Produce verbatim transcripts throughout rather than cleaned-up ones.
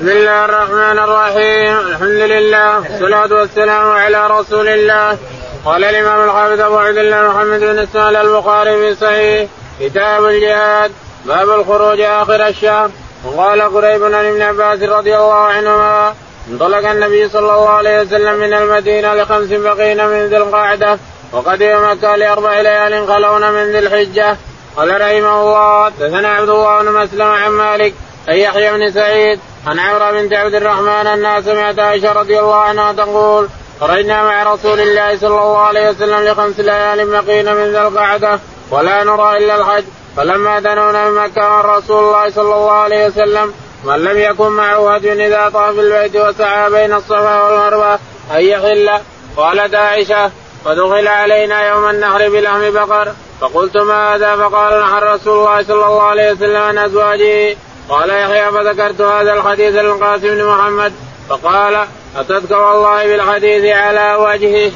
بسم الله الرحمن الرحيم. الحمد لله والصلاة والسلام على رسول الله. قال الإمام الحافظ أبو عبد الله محمد بن سهل المقارب في صحيح كتاب الجهاد باب الخروج آخر الشهر. وقال قريب عن ابن عباس رضي الله عنهما انطلق النبي صلى الله عليه وسلم من المدينة لخمس بقين من ذي القعدة وقدم مكة لأربع ليال خلون من ذي الحجة. قال رحمه الله حدثنا عبد الله بن مسلم عن مالك أي يحيى بن سعيد عن عمرة بنت عبد الرحمن أنها سمعت عائشة رضي الله عنها تقول خرجنا مع رسول الله صلى الله عليه وسلم لخمس ليال بقين من ذي القعدة ولا نرى إلا الحج، فلما دنونا من مكة رسول الله صلى الله عليه وسلم من لم يكن معه هدي إذا طاف البيت وسعى بين الصفا والمروة أن يحل. قالت عائشة فدخل علينا يوم النحر بلحم بقر فقلت ما هذا؟ فقال نحر رسول الله صلى الله عليه وسلم عن أزواجه. قال يحيى فذكرت هذا الحديث للقاسم بن محمد فقال أتتك والله بالحديث على وجهه.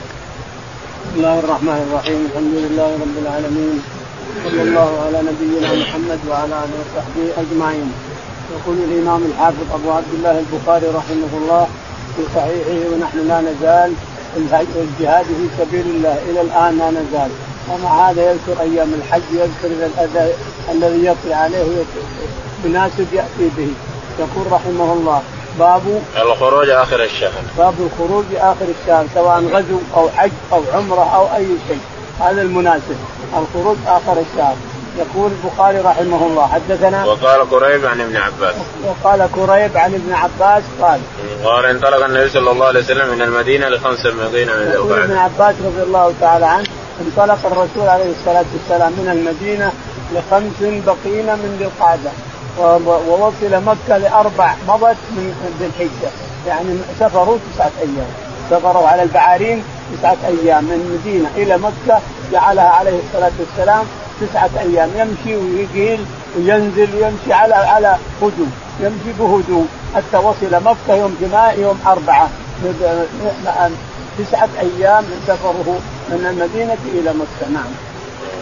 بسم الله الرحمن الرحيم. الحمد لله رب العالمين صلى الله على نبينا محمد وعلى آله وصحبه أجمعين. يقول الإمام الحافظ أبو عبد الله البخاري رحمه الله في صحيحه ونحن لا نزال الجهاد في سبيل الله إلى الآن لا نزال، ومع هذا يذكر أيام الحج، يذكر الأذى الذي يطلع عليه مناسب يأتي به. يقول رحمه الله باب الخروج آخر الشهر، باب الخروج آخر الشهر سواء غزو أو حج أو عمرة أو أي شيء، هذا المناسب الخروج آخر الشهر. يقول البخاري رحمه الله حدثنا وقال كريب عن ابن عباس وقال كريب عن ابن عباس قال قال انطلق النبي صلى الله عليه وسلم من المدينة لخمس بقين من ذي القعدة. ابن عباس رضي الله تعالى عنه انطلق الرسول عليه الصلاة والسلام من المدينة لخمس بقين من ذي القعدة ووصل مكة لأربع مضت من ذي الحجة، يعني سفروا تسعة أيام، سفروا على البعارين تسعة أيام من المدينة إلى مكة، جعلها عليه الصلاة والسلام تسعة أيام يمشي ويقيل وينزل ويمشي على على هدوء، يمشي بهدوء حتى وصل مكة يوم جماء يوم أربعة، تسعة أيام من سفره من المدينة إلى مكة. نعم.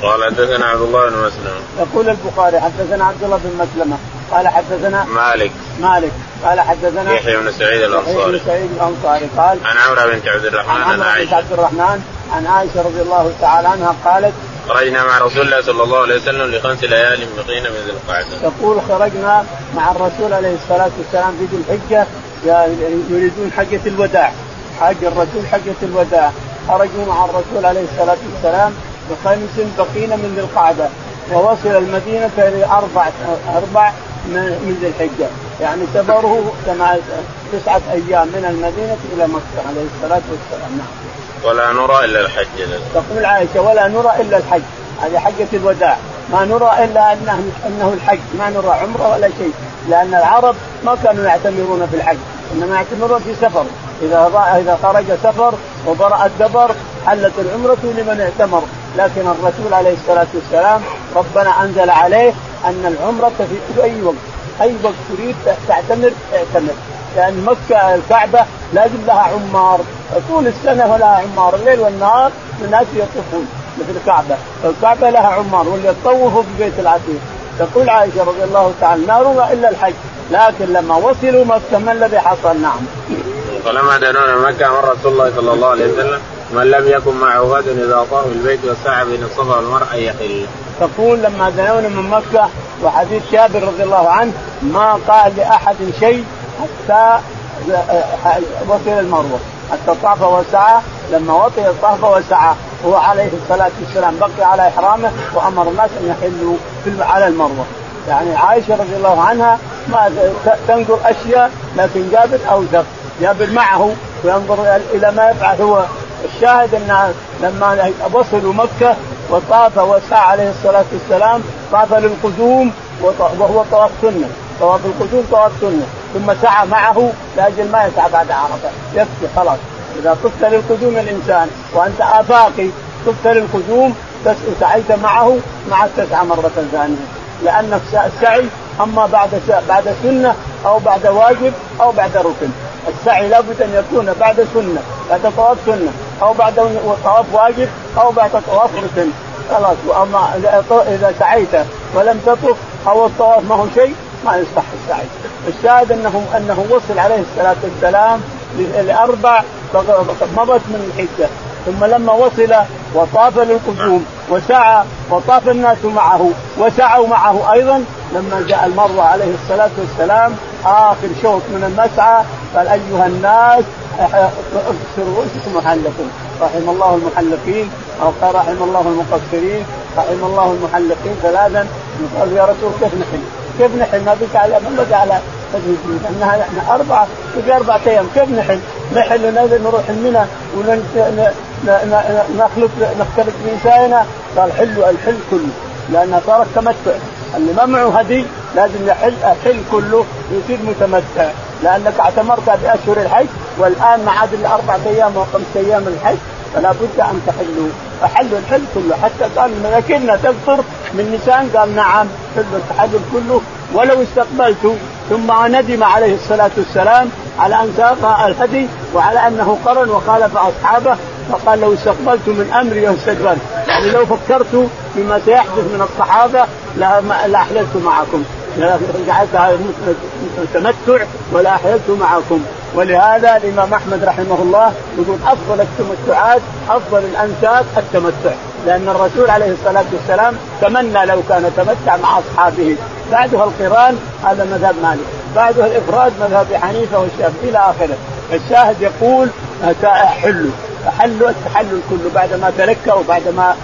قال حدثنا عبد الله بن مسلمة. يقول البخاري حدثنا عبد الله بن مسلمة قال حدثنا مالك مالك قال حدثنا يحيى بن سعيد الانصاري قال عن عمرة بنت عبد الرحمن عن عائشة عبد الرحمن عن عائشة رضي الله تعالى عنها قالت خرجنا مع رسول الله صلى الله عليه وسلم لخمس ليال بقين من ذي القعدة. تقول خرجنا مع الرسول عليه الصلاة والسلام في ذي الحجة، يريدون حجة الوداع، حج الرسول حجة الوداع، خرجوا مع الرسول عليه الصلاة والسلام بخمس بقين من ذي القعدة ووصل المدينة لأربع أربع من ذي الحجة، يعني سفره تسعة أيام من المدينة إلى مكة عليه الصلاة والسلام. نعم. ولا نرى إلا الحج. تقول عائشة ولا نرى إلا الحج، هذه حجة الوداع، ما نرى إلا أنه, أنه الحج، ما نرى عمره ولا شيء، لأن العرب ما كانوا يعتمرون في الحج، إنما يعتمرون في سفر، إذا إذا خرج سفر وبرأ الدبر حلت العمرة لمن اعتمر، لكن الرسول عليه الصلاة والسلام ربنا أنزل عليه أن العمرة في أي وقت، أي وقت تريد تعتمر اعتمر، لأن يعني مكة الكعبة لازم لها عمار طول السنة، لها عمار الليل والنهار، الناس يطوفون مثل الكعبة، الكعبة لها عمار واللي يطوفوا في بيت العتيق. تقول عائشة رضي الله تعالى لا نرى إلا الحج، لكن لما وصلوا مكة ما الذي حصل؟ نعم. فلما دنونا مكة مر رسول الله صلى الله عليه وسلم من لم يكن معه هدي إذا طاف البيت وسعى بين الصفا والمروة يحل. تقول لما دنونا من مكة، وحديث جابر رضي الله عنه ما قال لأحد شيء حتى وصل المروة، حتى طاف وسعى، لما وطئ طاف وسعى هو عليه الصلاة والسلام، بقي على إحرامه وأمر الناس أن يحلوا على المروة. يعني عائشة رضي الله عنها ما تنقل أشياء، لكن جابر أوثق، جابر معه وينظر إلى ما يفعل هو. الشاهد أن لما وصلوا مكة وطاف وسعى عليه الصلاة والسلام طاف للقدوم وهو طواف سنة، طواف القدوم طواف سنة، ثم سعى معه لأجل ما يسعى بعد عرفة، يكفي خلاص. إذا طفت للقدوم الإنسان وأنت آفاقي طفت للقدوم سعيت معه مع تسعى مرة ثانية، لأن السعي أما بعد بعد سنة أو بعد واجب أو بعد ركن، السعي لابد أن يكون بعد سنة، بعد طواف سنة أو بعد طواف واجب أو بعد طواف ركن خلاص. وأما إذا سعيت ولم تطف أو الطواف ما هو شيء ما يصح الشاهد. الشاهد أنه, أنه وصل عليه الصلاة والسلام للأربع مضت من الحجة، ثم لما وصل وطاف للقدوم وسعى وطاف الناس معه وسعوا معه أيضا، لما جاء المرة عليه الصلاة والسلام آخر شوط من المسعى قال أيها الناس اقصروا رؤوسكم وحلقوا، رحم الله المحلقين أو رحم الله المقصرين، رحم الله المحلقين ثلاثا. يا رسول كيف نحن كيف نحن ما بك على من على تجهيزين أنها نحن أربعة في أربعة أيام، كيف نحن نحن ننزل نروح منها ونخلق نختلف نسائنا؟ قال حلوا الحل كله، لأنها صارت تمتع، اللي ما معه هدي لازم يحل الحل كله يصير متمتع، لأنك اعتمرت بأشهر الحج والآن ما عاد إلا أربعة أيام وخمسة أيام الحج، فلا بد أن تحلوا، فحلوا الحل كله. حتى قال لكننا تكثر من نسان، قال نعم حلوا الحل كله ولو استقبلت. ثم ندم عليه الصلاة والسلام على أن ساق الهدي وعلى أنه قرن وخالف أصحابه، فقال لو استقبلت من أمري واستدبرت، يعني لو فكرت بما سيحدث من الصحابة لا أحللت معكم، لا جعلتها تمتع ولا أحللت معكم. ولهذا الإمام أحمد رحمه الله يقول أفضل التمتعات أفضل الأنساك التمتع، لأن الرسول عليه الصلاة والسلام تمنى لو كان تمتع مع أصحابه. بعدها القران هذا مذهب مالك، بعدها الإفراد مذهب حنيفة والشافعي إلى آخره. الشاهد يقول أحلوا أحلوا التحلل كله بعدما تركوا وبعدما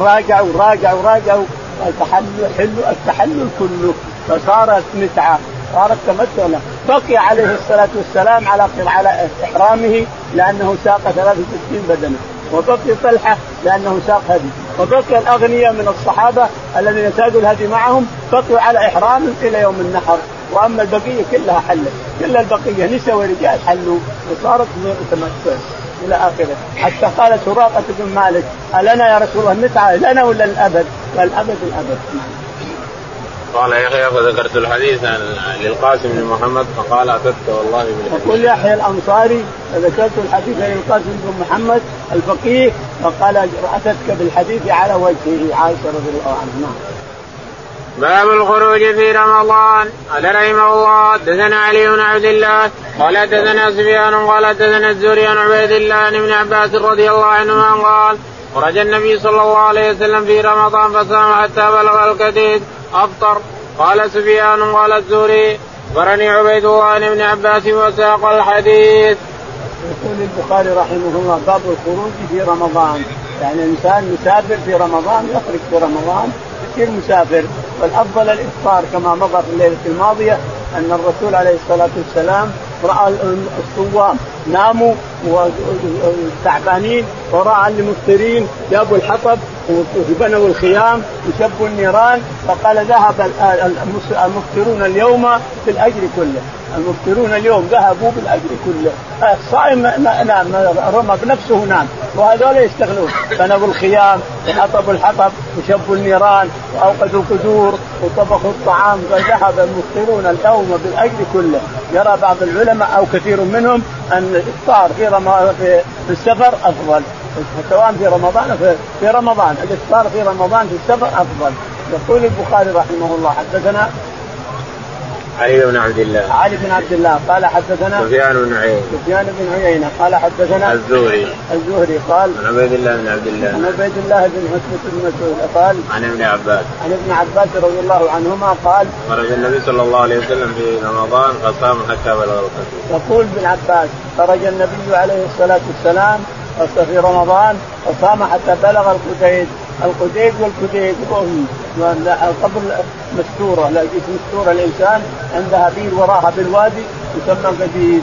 راجعوا راجعوا راجعوا التحلل التحلل كله، فصارت متعة صارت تمتع. بقي عليه الصلاة والسلام على على إحرامه لأنه ساق ثلاثة وستين بدنة، وبقي طلحة لأنه ساق هدي، وبقي الأغنياء من الصحابة الذين سادوا الهدي معهم بقوا على إحرام إلى يوم النحر، وأما البقية كلها حلت، كل البقية نساء ورجال حلوا وصارت متمتع إلى آخره. حتى قالت سراقة بن مالك ألنا يا رسول الله المتعة لنا ولا الأبد؟ قال الأبد الأبد. قال يحيى فذكرت الحديث عن للقاسم بن محمد فقال أتت والله بن يقول يحيى الأنصاري فذكرت الحديث عن القاسم بن محمد الفقيه فقال أتتك بالحديث على وجهه عائشة رضي الله عنها. باب الخروج في رمضان. قال رحمه الله حدثنا علي بن عبد الله قال حدثنا سفيان قال حدثنا الزهري عن عبيد الله عن ابن عباس رضي الله عنهما قال خرج النبي صلى الله عليه وسلم في رمضان فصام حتى بلغ الكتف أفطر. قال سفيان قال الزهري برني عبيد الله عن ابن عباس وساق الحديث. يقول البخاري رحمه الله باب الخروج في رمضان، يعني الإنسان مسافر في رمضان يخرج في رمضان يصير مسافر، والأفضل الإفطار كما مضى في الليلة الماضية أن الرسول عليه الصلاة والسلام رأى الصوام ناموا وتعبانين ورأى المفطرين جابوا الحطب وبنوا الخيام وشبوا النيران، فقال ذهب المفطرون اليوم بالأجر كله، المفطرون اليوم ذهبوا بالأجر كله. الصائم نام رمى بنفسه نام، وهذول يشتغلون بنوا الخيام وحطبوا الحطب وشبوا النيران وأوقدوا القدور وطبخوا الطعام، فذهب المفطرون اليوم بالأجر كله. يرى بعض العلماء أو كثير منهم أن الإفطار في رمضان في السفر أفضل، سواء في رمضان في رمضان الإفطار في رمضان في السفر أفضل. يقول البخاري رحمه الله حدثنا علي بن عبد الله علي بن عبد الله قال حدثنا سفيان بن عيينة سفيان بن عيينة قال حدثنا الزهري الزهري قال عن عبيد الله بن عبد الله عن عبيد الله بن مسعود قال عن ابن عباس عن ابن عباس رضي الله عنهما قال خرج النبي صلى الله عليه وسلم في رمضان فصام حتى بلغ الكتف. يقول ابن عباس خرج النبي عليه الصلاة والسلام في رمضان فصام حتى بلغ الكتف. القديد والقديد قبر مستورة، لقيت مستورة الإنسان عندها بير وراها بالوادي يسمى القديد.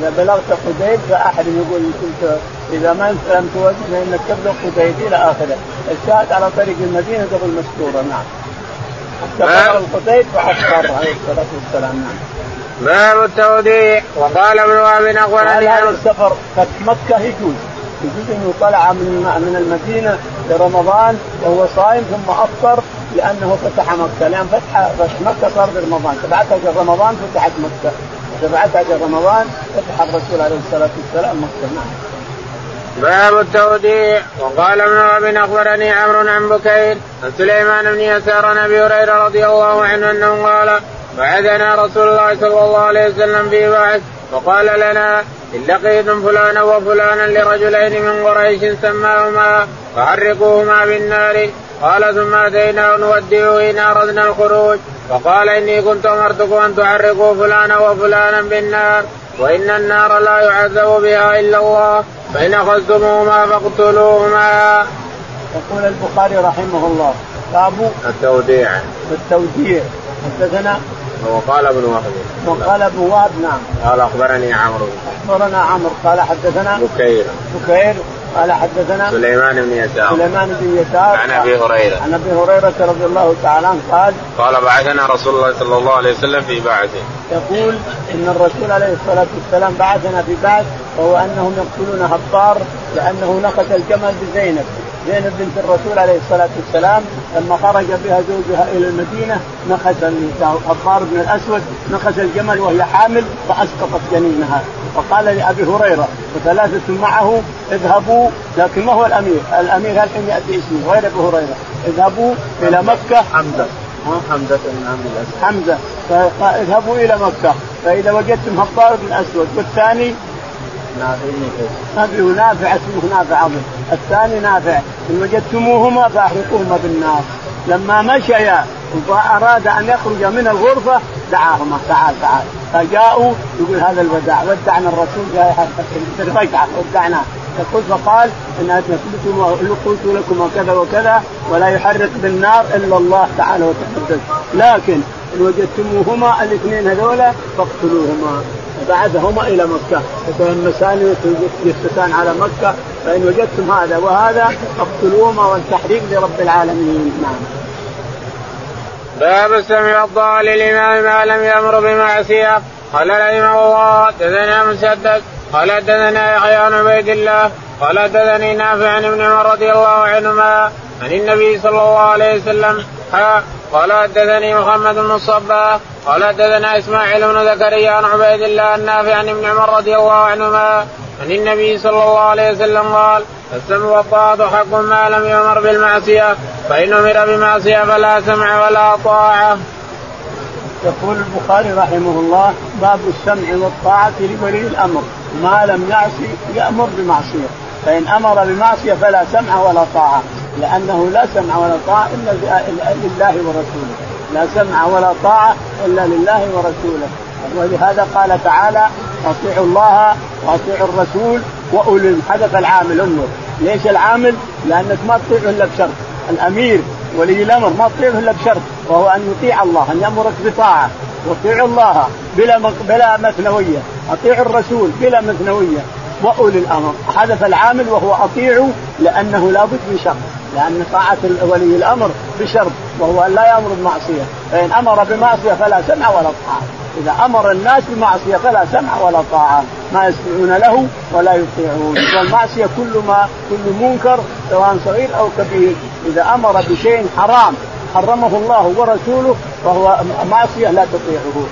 إذا بلغت القديد فأحرم، يقول كنت إذا ما لم توازن إنك تبلغ القديد إلى آخره. الشاهد على طريق المدينة قبر مستورة. نعم بلغ القديد فأفطر عليه الصلاة والسلام. نعم باب التوديع. وقال ابن عمر أخبرني عن السفر فتح مكة يجوز يجوز أنه طلع من المدينة لرمضان وهو صائم ثم أفطر، لأنه فتح مكة، لأن فتح مكة صار في رمضان سبعة عشر رمضان فتحت مكة، سبعة عشر رمضان فتح الرسول عليه الصلاة والسلام مكة. نعم باب التوديع. وقال ابن وابن أخبرني عمرو عن بكير عن سليمان بن يسار عن أبي هريرة رضي الله عنه أنه قال بعثنا رسول الله صلى الله عليه وسلم ببعث وقال لنا إن لقيتم فلانا وفلانا لرجلين من قريش سماهما فحرقوهما بالنار. قال ثم أتينا نودعه إن أردنا الخروج فقال إني كنت أمرتكم أن تحرقوا فلانا وفلانا بالنار وإن النار لا يعذب بها إلا الله فإن أخذتموهما فاقتلوهما. يقول البخاري رحمه الله باب التوديع. التوديع حدثنا وقال ابن وهب وقال ابن وهب نعم قال أخبرني عمرو أخبرنا عمرو قال حدثنا بكير بكير قال حدثنا سليمان بن يسار سليمان بن يسار عن أبي هريرة عن أبي هريرة رضي الله تعالى عنه قال قال بعثنا رسول الله صلى الله عليه وسلم في بعثه. يقول إن الرسول عليه الصلاة والسلام بعثنا في بعث وهو أنهم يقتلون هفار لأنه نقت الجمل بزينب. زينب بنت الرسول عليه الصلاة والسلام لما خرج بها زوجها إلى المدينة نخس هفار بن الاسود نخس الجمل وهي حامل فأسقطت جنينها. فقال لأبي هريرة وثلاثة معه اذهبوا لكن ما هو الأمير الأمير الحين يأتي اسمه غير أبو هريرة اذهبوا إلى مكة حمزة حمزة حمزة فاذهبوا إلى مكة فإذا وجدتم هفار بن الاسود والثاني نافع نافع اسمه نافع عظيم الثاني نافع إن وجدتموهما فأحرقوهما بالنار. لما مشيا وأراد أن يخرج من الغرفة دعاهما تعال تعال فجاءوا يقول هذا الوداع ودعنا الرسول جاء حتى ودعنا. يقول فقال إن قلت لكم كذا وكذا ولا يحرق بالنار إلا الله تعالى وتقدس لكن إن وجدتموهما الاثنين هذولا فاقتلوهما. بعثهما إلى مكة يتهمسان يستسان على مكة فإن وجدتم هذا وهذا فاقتلوهما والتحريق لرب العالمين. نعم. باب السمع الضال للإمام ما لم يأمر بمعصية. قال رحمه الله دثنا مسدد قال دثنا يحيى بن عبيد الله قال دثني نافع عن ابن عمر رضي الله عنهما عن النبي صلى الله عليه وسلم قال دثني محمد بن الصباح قال دثنا إسماعيل بن زكريا عن عبيد الله النافع عن ابن عمر رضي الله عنهما عن النبي صلى الله عليه وسلم قال السمع والطاعة حق ما لم يأمر بالمعصية فإن أمر بمعصية فلا سمع ولا طاعة. يقول البخاري رحمه الله باب السمع والطاعة لولي الأمر ما لم يعصي يأمر بمعصية فإن أمر بمعصية فلا سمع ولا طاعة لأنه لا سمع ولا طاعة إلا لله ورسوله لا سمع ولا طاعة إلا لله ورسوله. ولهذا قال تعالى أطيعوا الله وأطيعوا الرسول وأولي الحدث العامل. انظر ليش العامل؟ لأنك ما تطيعه إلا بشرط. الأمير ولي الأمر ما تطيعه إلا بشرط وهو أن يطيع الله أن يأمرك بطاعة. وأطيعوا الله بلا بلا مثنوية أطيعوا الرسول بلا مثنوية وأولي الأمر. حدث العامل وهو أطيعه لأنه لا بد من شرط لأن طاعة ولي الأمر بشرط وهو أن لا يأمر بمعصية فإن أمر بمعصية فلا سمع ولا طاعة. إذا أمر الناس بمعصية فلا سمع ولا طاعة ما يسمعون له ولا يطيعون. والمعصية كل ما كل منكر سواء صغير أو كبير. إذا أمر بشيء حرام حرمه الله ورسوله فهو معصية لا تطيعه.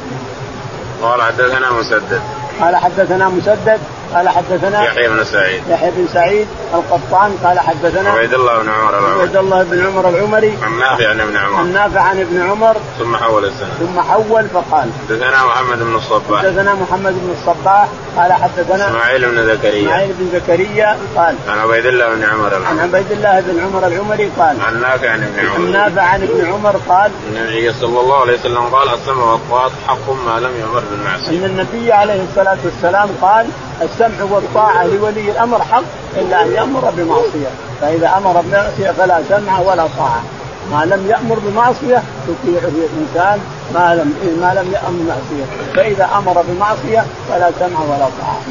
قال حدثنا مسدد قال حدثنا مسدد قال حدثنا يحيى بن سعيد يحيى بن سعيد القطان قال حدثنا عبيد الله بن عمر العمري عبيد الله بن عمر العمري عن نافع عن ابن عمر عن نافع عن ابن عمر ثم حول السنة ثم حول فقال حدثنا محمد بن الصباح حدثنا محمد بن الصباح قال حدثنا اسماعيل بن زكريا اسماعيل بن زكريا قال عن عبيد الله بن عمر عن عبيد الله بن عمر العمري قال عن نافع عن ابن عمر عن نافع عن ابن عمر قال النبي صلى الله عليه وسلم قال السمع والطاعة حق ما لم يأمر بالمعصية. النبي عليه الصلاة والسلام قال السمع والطاعة لولي الأمر حق إلا أن يأمر بمعصية فإذا أمر بمعصية فلا سمع ولا طاعة. ما لم يأمر بمعصية تطيعه الإنسان ما لم ما لم يأمر بمعصية فإذا أمر بمعصية فلا سمع ولا طاعة.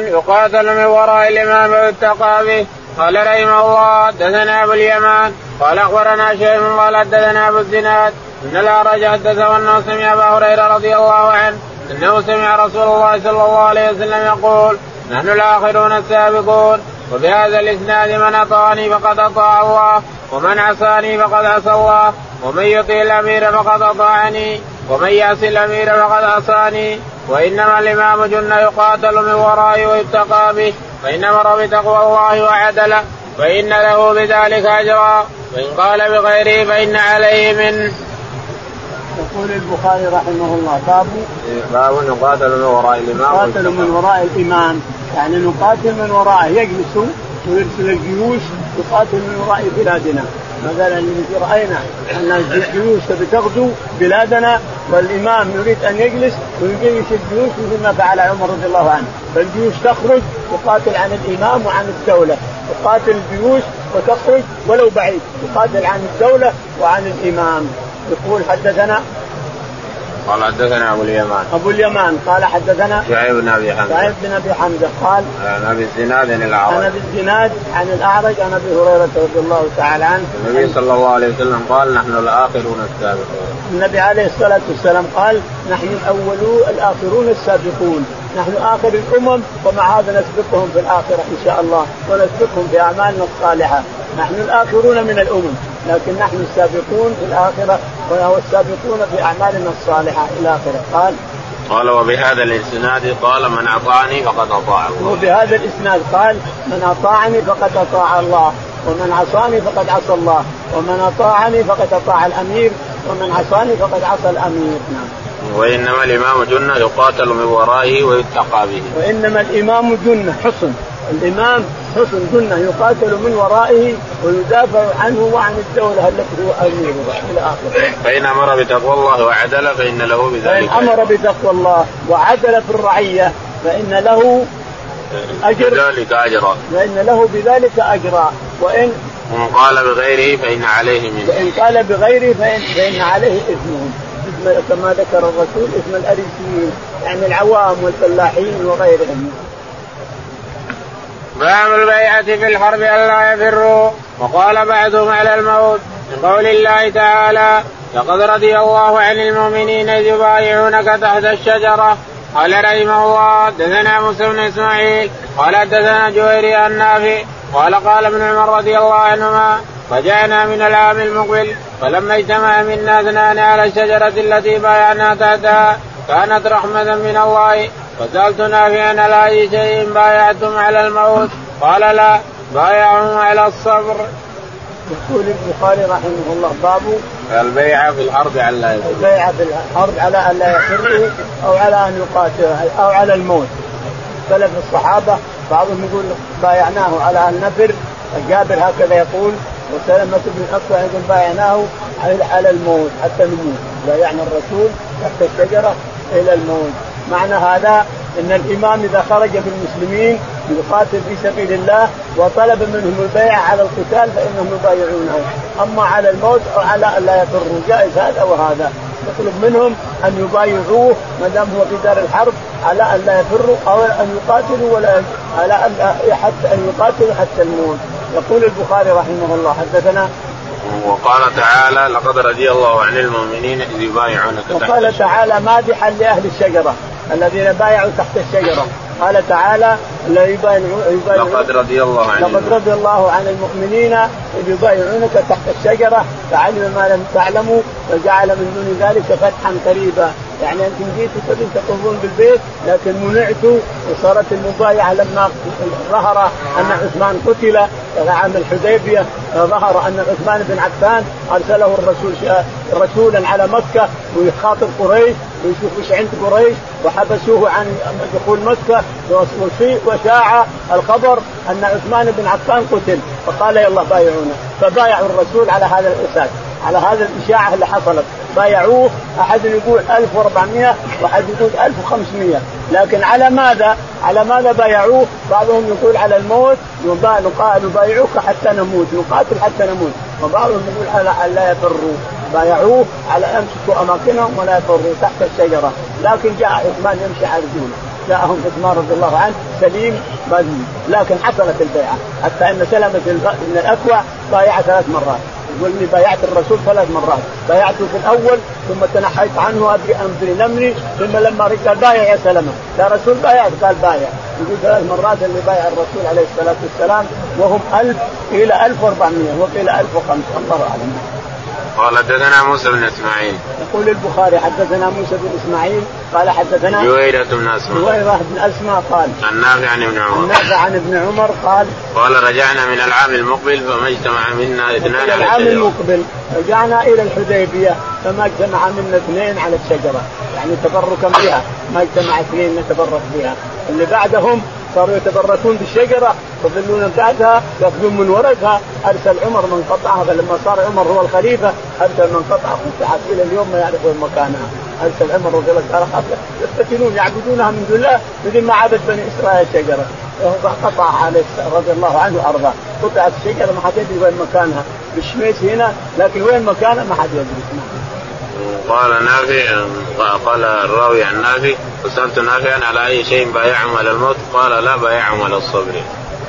يقاتل من وراء الإمام ويتقى به. قال رحمه الله دثنا أبو اليمان قال أخبرنا شيخ قال دثنا أبو الزناد إن الأعرج حدث أنه سمع أبا هريرة رضي الله عنه إنه سمع رسول الله صلى الله عليه وسلم يقول نحن الآخرون السابقون وبهذا الإسناد من أطاعني فقد أطاع الله ومن عصاني فقد عصى الله ومن يطيع الأمير فقد أطاعني. ومن يعص الأمير فقد عصاني، وإنما الإمام جنة يقاتل من ورائي ويتقى به، فإن مر بتقوى الله وعدله فإن له بذلك أجرا، وإن قال بغيره فإن عليه منه. يقول البخاري رحمه الله باب باب يقاتل من وراء الإمام يقاتل من وراء الإمام، يعني نقاتل من وراءه، يجلس ويرسل الجيوش يقاتل من وراء بلادنا. مثلا رأينا أن الجيوش بتغزو بلادنا والإمام يريد أن يجلس ويجيش الجيوش مثل ما فعل عمر رضي الله عنه، فالجيوش تخرج وقاتل عن الإمام وعن الدولة، وقاتل الجيوش وتخرج ولو بعيد وقاتل عن الدولة وعن الإمام. يقول حدثنا قال حدثنا أبو اليمان أبو اليمان قال حدثنا شعيب بن أبي حمزة شعيب بن أبي حمزة قال أنا بالزناد عن الأعرج أنا بالزناد عن الأعرج عن أبي هريرة رضي الله تعالى عنه النبي صلى الله عليه وسلم قال نحن الآخرون السابقون. النبي عليه الصلاة والسلام قال نحن الأولون الآخرون السابقون، نحن آخر الأمم ومع هذا نسبقهم في الآخرة إن شاء الله ونسبقهم بأعمالنا الصالحة. نحن الآخرون من الأمم لكن نحن السابقون في الآخرة وهو السابقون في أعمالنا الصالحة إلى آخره. قال قال وبهذا الإسناد قال من أطاعني فقد أطاع الله. وبهذا الإسناد قال من أطاعني فقد أطاع الله، ومن عصاني فقد عصى الله، ومن أطاعني فقد أطاع الأمير، ومن عصاني فقد عصى الأمير. وإنما الإمام جنة يقاتل من ورائه ويتقى به. وإنما الإمام جنة حصن، الإمام حصن جنة يقاتل من ورائه ويدافع عنه وعن الدولة التي هو أميره. فإن أمر بتقوى الله وعدل فإن له بذلك. فإن أمر بتقوى الله وعدل في الرعية فإن له أجر. بذلك أجرا. فإن له بذلك أجرا. وإن قال بغيره فإن عليه منه. وإن قال بغيره فإن, فإن عليه إثمه. كما ذكر الرسول اسم الأريسيين يعني العوام والفلاحين وغيرهم. باب البيعة في الحرب ألا يفروا. وقال بعضهم على الموت من قول الله تعالى لقد رضي الله عن المؤمنين إذ يبايعونك تحت الشجرة. قال رحمه الله دثنا موسى بن إسماعيل قال دثنا جويري عن نافع قال قال ابن عمر رضي الله عنهما فجعنا من العام المقبل فلما اجتمع منا اثنان على الشجرة التي بايعنا تحتها كانت رحمة من الله فسألت نافعا على أي شيء بايعتم على الموت قال لا بايعهم على الصبر. يقول البخاري رحمه الله باب البيعة في الأرض على لا يفروا. البيعة في الأرض على أن لا يفروا أو على أن يقاتلوا أو على الموت. سلف الصحابة بعضهم يقول بايعناه على النفر، جابر هكذا يقول، وسلمة بن أكثر يقول بايعناه على الموت حتى نموت، لا يعني الرسول تحت الشجرة إلى الموت. معنى هذا أن الإمام إذا خرج بالمسلمين يقاتل في سبيل الله وطلب منهم البيع على القتال فإنهم يبايعونه، أما على الموت أو على ألا يفروا جائز هذا وهذا. يطلب منهم أن يبايعوه ما دام هو في دار الحرب على ألا يفروا أو أن يقاتلوا ولا على أن يقاتلوا حتى الموت. يقول البخاري رحمه الله حدثنا وقال تعالى لقد رضي الله عن المؤمنين إذ يبايعونك تحت الشجرة. وقال تعالى مادحا لأهل الشجرة الذين بايعوا تحت الشجرة. قال تعالى لقد رضي الله عن لقد رضي الله عن المؤمنين إذ يبايعونك تحت الشجرة فعلم ما لم تعلموا وجعل من دون ذلك فتحا قريبا. يعني أنتم جيتوا تقومون بالبيت لكن منعتوا وصارت المبايعة لما ظهر أن عثمان قتل عام الحديبية، ظهر أن عثمان بن عفان أرسله الرسول رسولا على مكة ويخاطب قريش ويشوف إيش عند قريش وحبسوه عن دخول مكة وشاع الخبر أن عثمان بن عفان قتل فقال يلا بايعونا، فبايعوا الرسول على هذا الأساس على هذا الإشاعة اللي حصلت. بايعوه أحد يقول ألف وأربعمائة وأحد يقول ألف وخمسمائة، لكن على ماذا على ماذا بايعوه؟ بعضهم يقول على الموت نبايعوك حتى نموت نقاتل حتى نموت، وبعضهم يقول على لا يفروا بايعوه على أمسكوا أماكنهم ولا يفروا تحت الشجرة. لكن جاء عثمان يمشي على رجوله، جاءهم عثمان رضي الله عنه سليم بدني، لكن حصلت البيعة حتى أن سلمة من الأكوع بايع ثلاث مرات. يقول لي بايعت الرسول ثلاث مرات، بايعته في الأول ثم تنحيت عنه أدري أمضي نمري ثم لما رجل بايع يا سلمة يا رسول بايع قال بايع. يقول ثلاث مرات اللي بايع الرسول عليه الصلاة والسلام وهم ألف إلى ألف وأربعمائة وإلى ألف وخمسمائة الله أعلم. قال حدثنا موسى بن اسماعيل. يقول البخاري حدثنا موسى بن اسماعيل قال حدثنا جويرة بن اسماء جويرة بن اسماء قال عن نافع عن ابن عمر نافع عن ابن عمر قال قال رجعنا من العام المقبل فما اجتمع منا اثنان على العام المقبل رجعنا الى الحديبية فما اجتمع منا اثنين على الشجرة يعني تبركا بها ما اجتمع اثنين نتبرك بها اللي بعدهم صاروا يتبركون بالشجرة وظلون بعدها يأخذون من ورقها أرسل عمر من قطعها فلما صار عمر هو الخليفة أرسل من قطعها وانتحت إلى اليوم ما يعرفون مكانها أرسل عمر وظلت على خطة يستكنون يعبدونها من دون الله مثل ما عبد بني إسرائيل الشجرة قطعها رضي الله عنه وأرضاه قطعت الشجرة ما حد يدري وين مكانها بالشميس هنا لكن وين مكانها ما حد يدري. قال نافع قال الراوي عن نافع وسألت نافعا على أي شيء بايعهم على الموت قال لا بايعهم على الصبر.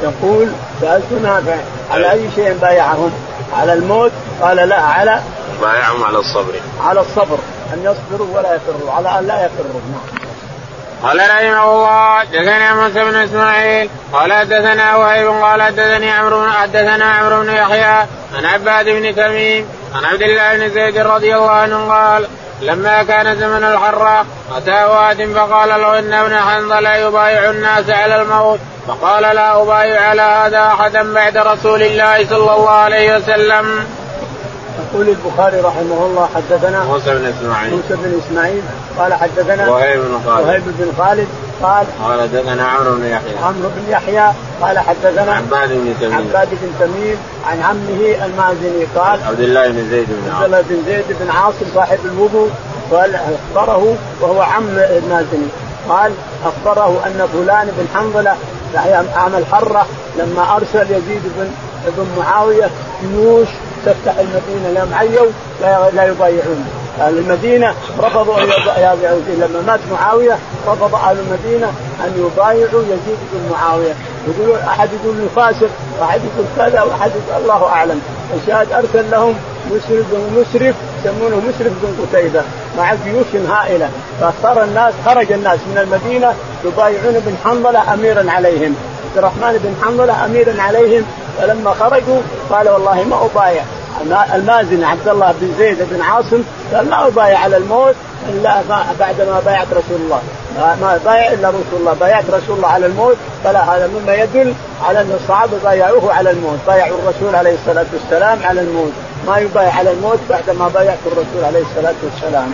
يقول سألت نافع على أي شيء بايعهم على الموت قال لا على بايعهم على الصبر على الصبر أن يصبروا ولا يفروا على أن لا يفروا. قال رحمه الله حدثنا موسى بن اسماعيل قال حدثنا وهيب قال حدثني عمرو حدثنا عمرو بن يحيى عن عباد بن تميم عن عبد الله بن زيد رضي الله عنه قال لما كان زمن الحرة أتى واد فقال له إن ابن حنظلة يبايع الناس على الموت فقال لا أبايع على هذا أحدا بعد رسول الله صلى الله عليه وسلم. يقول البخاري رحمه الله حدثنا موسى بن اسماعيل موسى بن اسماعيل قال حدثنا وهيب بن خالد قال قال حدثنا عمرو بن يحيى عمرو بن يحيى قال حدثنا عباد بن تميم عباد بن تميم عن عمه المازني قال عبد الله بن زيد بن عاصم عبد الله بن زيد بن عاصم صاحب الوضوء قال أخبره وهو عم المازني قال أخبره أن فلان بن حنظلة أعمى الحرة لما أرسل يزيد بن ابن معاوية جيوش تفتح المدينة لم عيوا لا لا يبايعون أهل المدينة رفضوا يبايعون لما مات معاوية رفض أهل المدينة أن يبايعوا يزيد بن معاوية يقولون أحد يقول فاسق وأحد يقول كذا وأحد الله أعلم الشاهد أرسل لهم مسرف بن مسرف يسمونه مسرف بن قتيبة مع جيوش هائلة فصار الناس خرج الناس من المدينة يبايعون بن حنظلة أميرا عليهم عبد الرحمن بن حنظلة أميرا عليهم فلما خرجوا قال والله ما أبايع المازن عبد الله بن زيد بن عاصم قال ما أبايع على الموت إلا بعدما بايعت رسول الله ما بايع إلا رسول الله بايعت رسول الله على الموت فلا هذا مما يدل على أن الصحابة بايعوه على الموت بايعوا الرسول عليه الصلاة والسلام على الموت ما يبايع على الموت بعدما بايعت الرسول عليه الصلاة والسلام.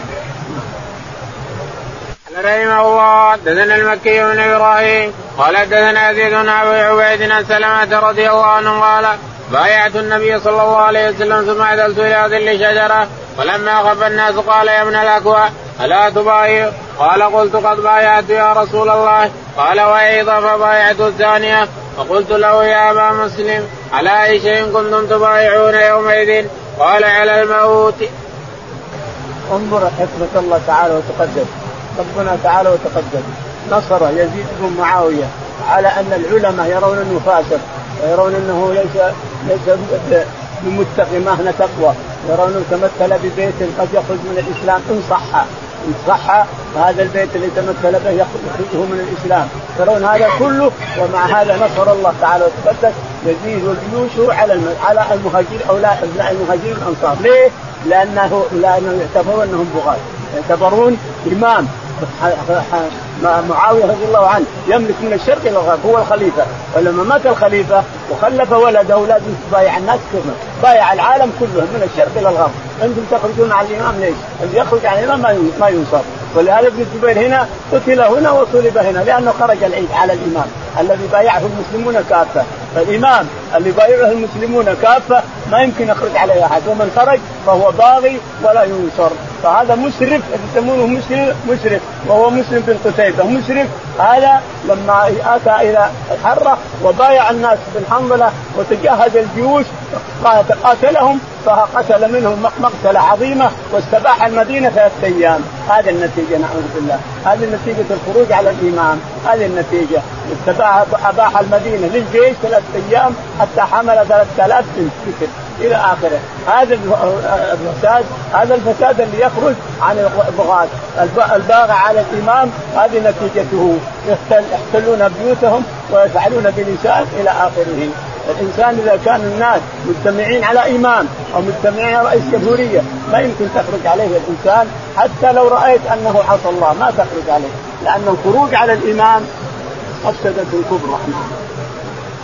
رحمه الله دثنا المكي بن إبراهيم قال دثنا زيد بن أبي عبيد عن سلمة رضي الله عنه قال بايعت النبي صلى الله عليه وسلم ثم عدلت إلى ظل شجرة فلما خف الناس قال يا ابن الأكوع ألا تبايع قال قلت قد بايعت يا رسول الله قال وأيضا فبايعت الثانية فقلت له يا أبا مسلم على أي شيء كنتم تبايعون يومئذ قال على الموت. انظر حكمة الله تعالى وتقدم ربنا تعالى وتقدم نصر يزيد بن معاوية على أن العلماء يرون أنه فاسد ويرون أنه ليس ليس بمتقي مهنة تقوى يرون تمثل ببيت قد يخرج من الإسلام إن صح إن صح هذا البيت اللي تمثل به يخرجه من الإسلام يرون هذا كله ومع هذا نصر الله تعالى وتقدم يزيد والجيوش على على المهاجرين أو لا أبناء المهاجرين الأنصار ليه؟ لأنه لأنهم يعتبرون أنهم بغاة يعتبرون إمام معاوية رضي الله عنه يملك من الشرق إلى الغرب هو الخليفة ولما مات الخليفة وخلف ولده أولاد بايع الناس كلهم بايع العالم كلهم من الشرق إلى الغرب أنتم تخرجون على الإمام ليش اللي يخرج على الإمام ما ينصر ولهذا ابن الزبير هنا قتل هنا وصلب هنا لأنه خرج العيد على الإمام الذي بايعه المسلمون كافة فالإمام اللي بايعه المسلمون كافة ما يمكن يخرج عليه أحد ومن خرج فهو باغي ولا ينصر فهذا مسرف يسمونه مسرف مسرف وهو مسلم بن قتيبة مسرف هذا لما أتى إلى الحرة وبايع الناس بن حنظلة وتجهز الجيوش قاتلهم فقتل منهم مقتلة عظيمة واستباح المدينة ثلاثة أيام هذه النتيجة نعوذ بالله هذه نتيجة الخروج على الإمام هذه النتيجة استباح أباح المدينة للجيش ثلاثة أيام حتى حمل ثلاثة آلاف سكر إلى آخره هذا الفساد هذا الفساد اللي يخرج عن البغاة الباغى على الإمام هذه نتيجته يحتلون بيوتهم ويفعلون بلسان إلى آخره الإنسان إذا كان الناس مجتمعين على إمام أو مجتمعين على رئيس جمهورية ما يمكن تخرج عليه الإنسان، حتى لو رأيت أنه عصى الله ما تخرج عليه، لأن الخروج على الإمام أفسدة الكبرى.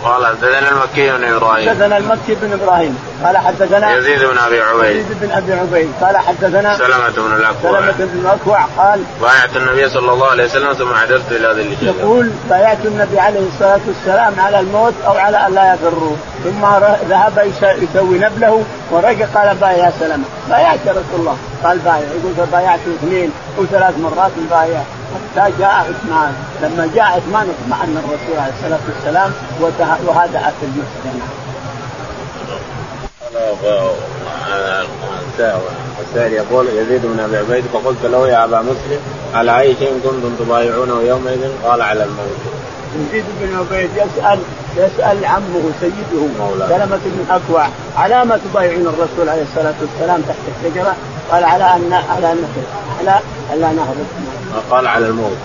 قال حدثنا المكي بن إبراهيم حدثنا المكي بن إبراهيم قال حدثنا يزيد بن أبي عبيد يزيد بن أبي عبيد قال حدثنا سلمة بن الأكوع سلمة بن الأكوع قال بايعت النبي صلى الله عليه وسلم ثم حدثت إلى ذي الحلة. يقول بايعت النبي عليه الصلاة والسلام على الموت أو على أن لا يضروه، ثم ذهب يسوي نبله ورجع قال بايع يا سلمة بايعت يا رسول الله، قال بايع. يقول فبايعت اثنين وثلاث مرات بايع حتى جاء عثمان، لما جاء عثمان اطمأن الرسول عليه الصلاة والسلام وهذا أكل المسلمين. السائل يقول يزيد بن أبي عبيد فقلت له يا أبا مسلم على أي شيء كنتم تبايعونه يومئذ؟ قال على الموت. يزيد بن عبيد يسأل يسأل عمه سيده سلمة بن أكوع على ما تبايعون الرسول عليه الصلاة والسلام تحت الشجرة؟ قال على أن على النفس على ألا نهرب، قال على الموت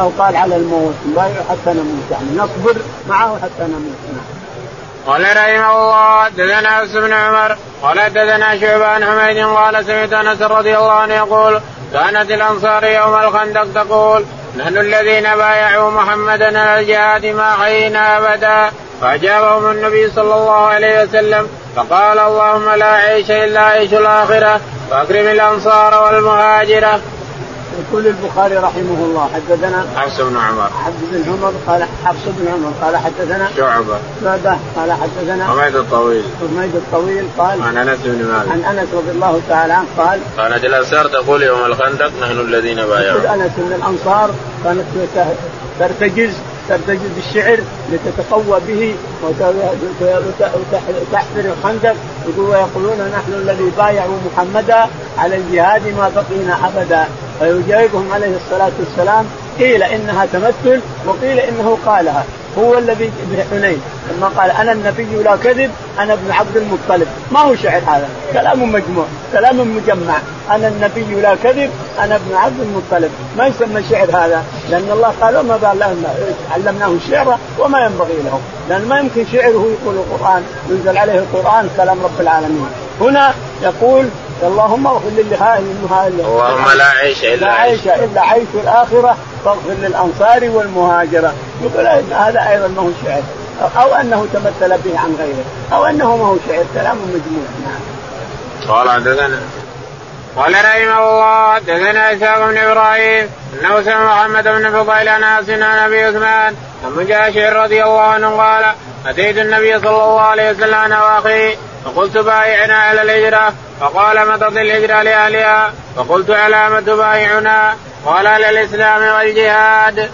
أو قال على الموت بايع حتى نموت، يعني نصبر معه حتى نموت. قال رحمه الله دثنا أنس بن عمر قال دثنا شعبة عن حميد قال سمعت أنس رضي الله عنه يقول كانت الأنصار يوم الخندق تقول نحن الذين بايعوا محمدا على الجهاد ما حيينا أبدا، فأجابهم النبي صلى الله عليه وسلم فقال اللهم لا عيش إلا عيش الآخرة فأكرم الأنصار والمهاجرة. يقول البخاري رحمه الله حدثنا حفص بن عمر حفص بن عمر قال حفص بن عمر قال حدثنا شعبة شعبة قال حدثنا حميد الطويل حميد الطويل قال عن أنس بن مالك عن أنس رضي الله تعالى عنه قال كانت الأنصار تقول يوم الخندق نحن الذين بايعوا. يقول أنس من الأنصار كانت ترتجز ترتجز بالشعر لتتقوى به وتحفر الخندق، ويقولون نحن الذي بايعوا محمدا على الجهاد ما بقينا أبدا. فيجاوبهم عليه الصلاة والسلام قيل إنها تمثل وقيل إنه قالها هو الذي بحنين لما قال أنا النبي لا كذب أنا ابن عبد المطلب، ما هو شعر هذا، كلام مجموع كلام مجمع، أنا النبي لا كذب أنا ابن عبد المطلب ما يسمى شعر هذا، لأن الله قال وما بعلمنا علمناه الشعر وما ينبغي له، لأن ما يمكن شعره يقول القرآن ينزل عليه القرآن كلام رب العالمين. هنا يقول اللهم اغفر للهاء المهاجر اللهم لا عيش إلا عيش إلا عيش الآخرة فاغفر للأنصار والمهاجرة. يقول هذا أيضا ما هو شعر، أو أنه تمثل به عن غيره، أو أنه ما هو شعر، كلام مجموع. قال حدثنا قال رحمه الله حدثنا إسحاق بن إبراهيم أنه سمع محمد بن فضيل عن أنس عن أبي عثمان عن مجاشع رضي الله عنه قال أتيت النبي صلى الله عليه وسلم أنا وأخي فقلت بايعنا على الهجرة، فقال متى الهجرة لأهلها؟ فقلت على ما تبايعنا؟ قال على الإسلام والجهاد.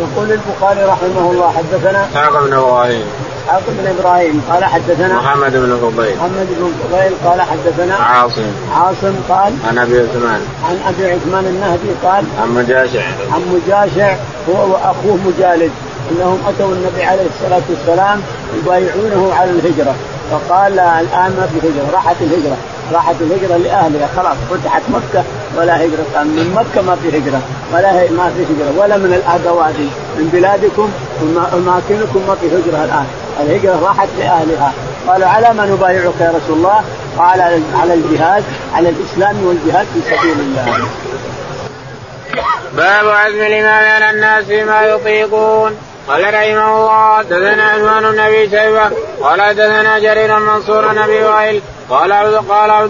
يقول البخاري رحمه الله حدثنا إسحاق بن إبراهيم إسحاق بن إبراهيم قال حدثنا محمد بن فضيل محمد بن فضيل قال حدثنا عاصم عاصم قال عن أبي عثمان عن أبي عثمان النهدي قال عن مجاشع عن مجاشع هو وأخوه مجالد أنهم أتوا النبي عليه الصلاة والسلام يبايعونه على الهجرة، فقال الآن ما في هجرة، راحت الهجرة راحت الهجرة لأهلها، خلاص فتحت مكة ولا هجرة من مكة، ما في هجرة ولا ما في هجرة ولا من الأدوات من بلادكم وأماكنكم ما في هجرة الآن، الهجرة راحت لأهلها. قالوا على ما نبايعك يا رسول الله؟ قال على الجهاد على الإسلام والجهاد في سبيل الله. باب عزم الإمام على الناس ما يطيقون. قال رحمه الله حدثنا عثمان بن أبي شيبة قال حدثنا جرير منصور بن أبي وائل قال عبد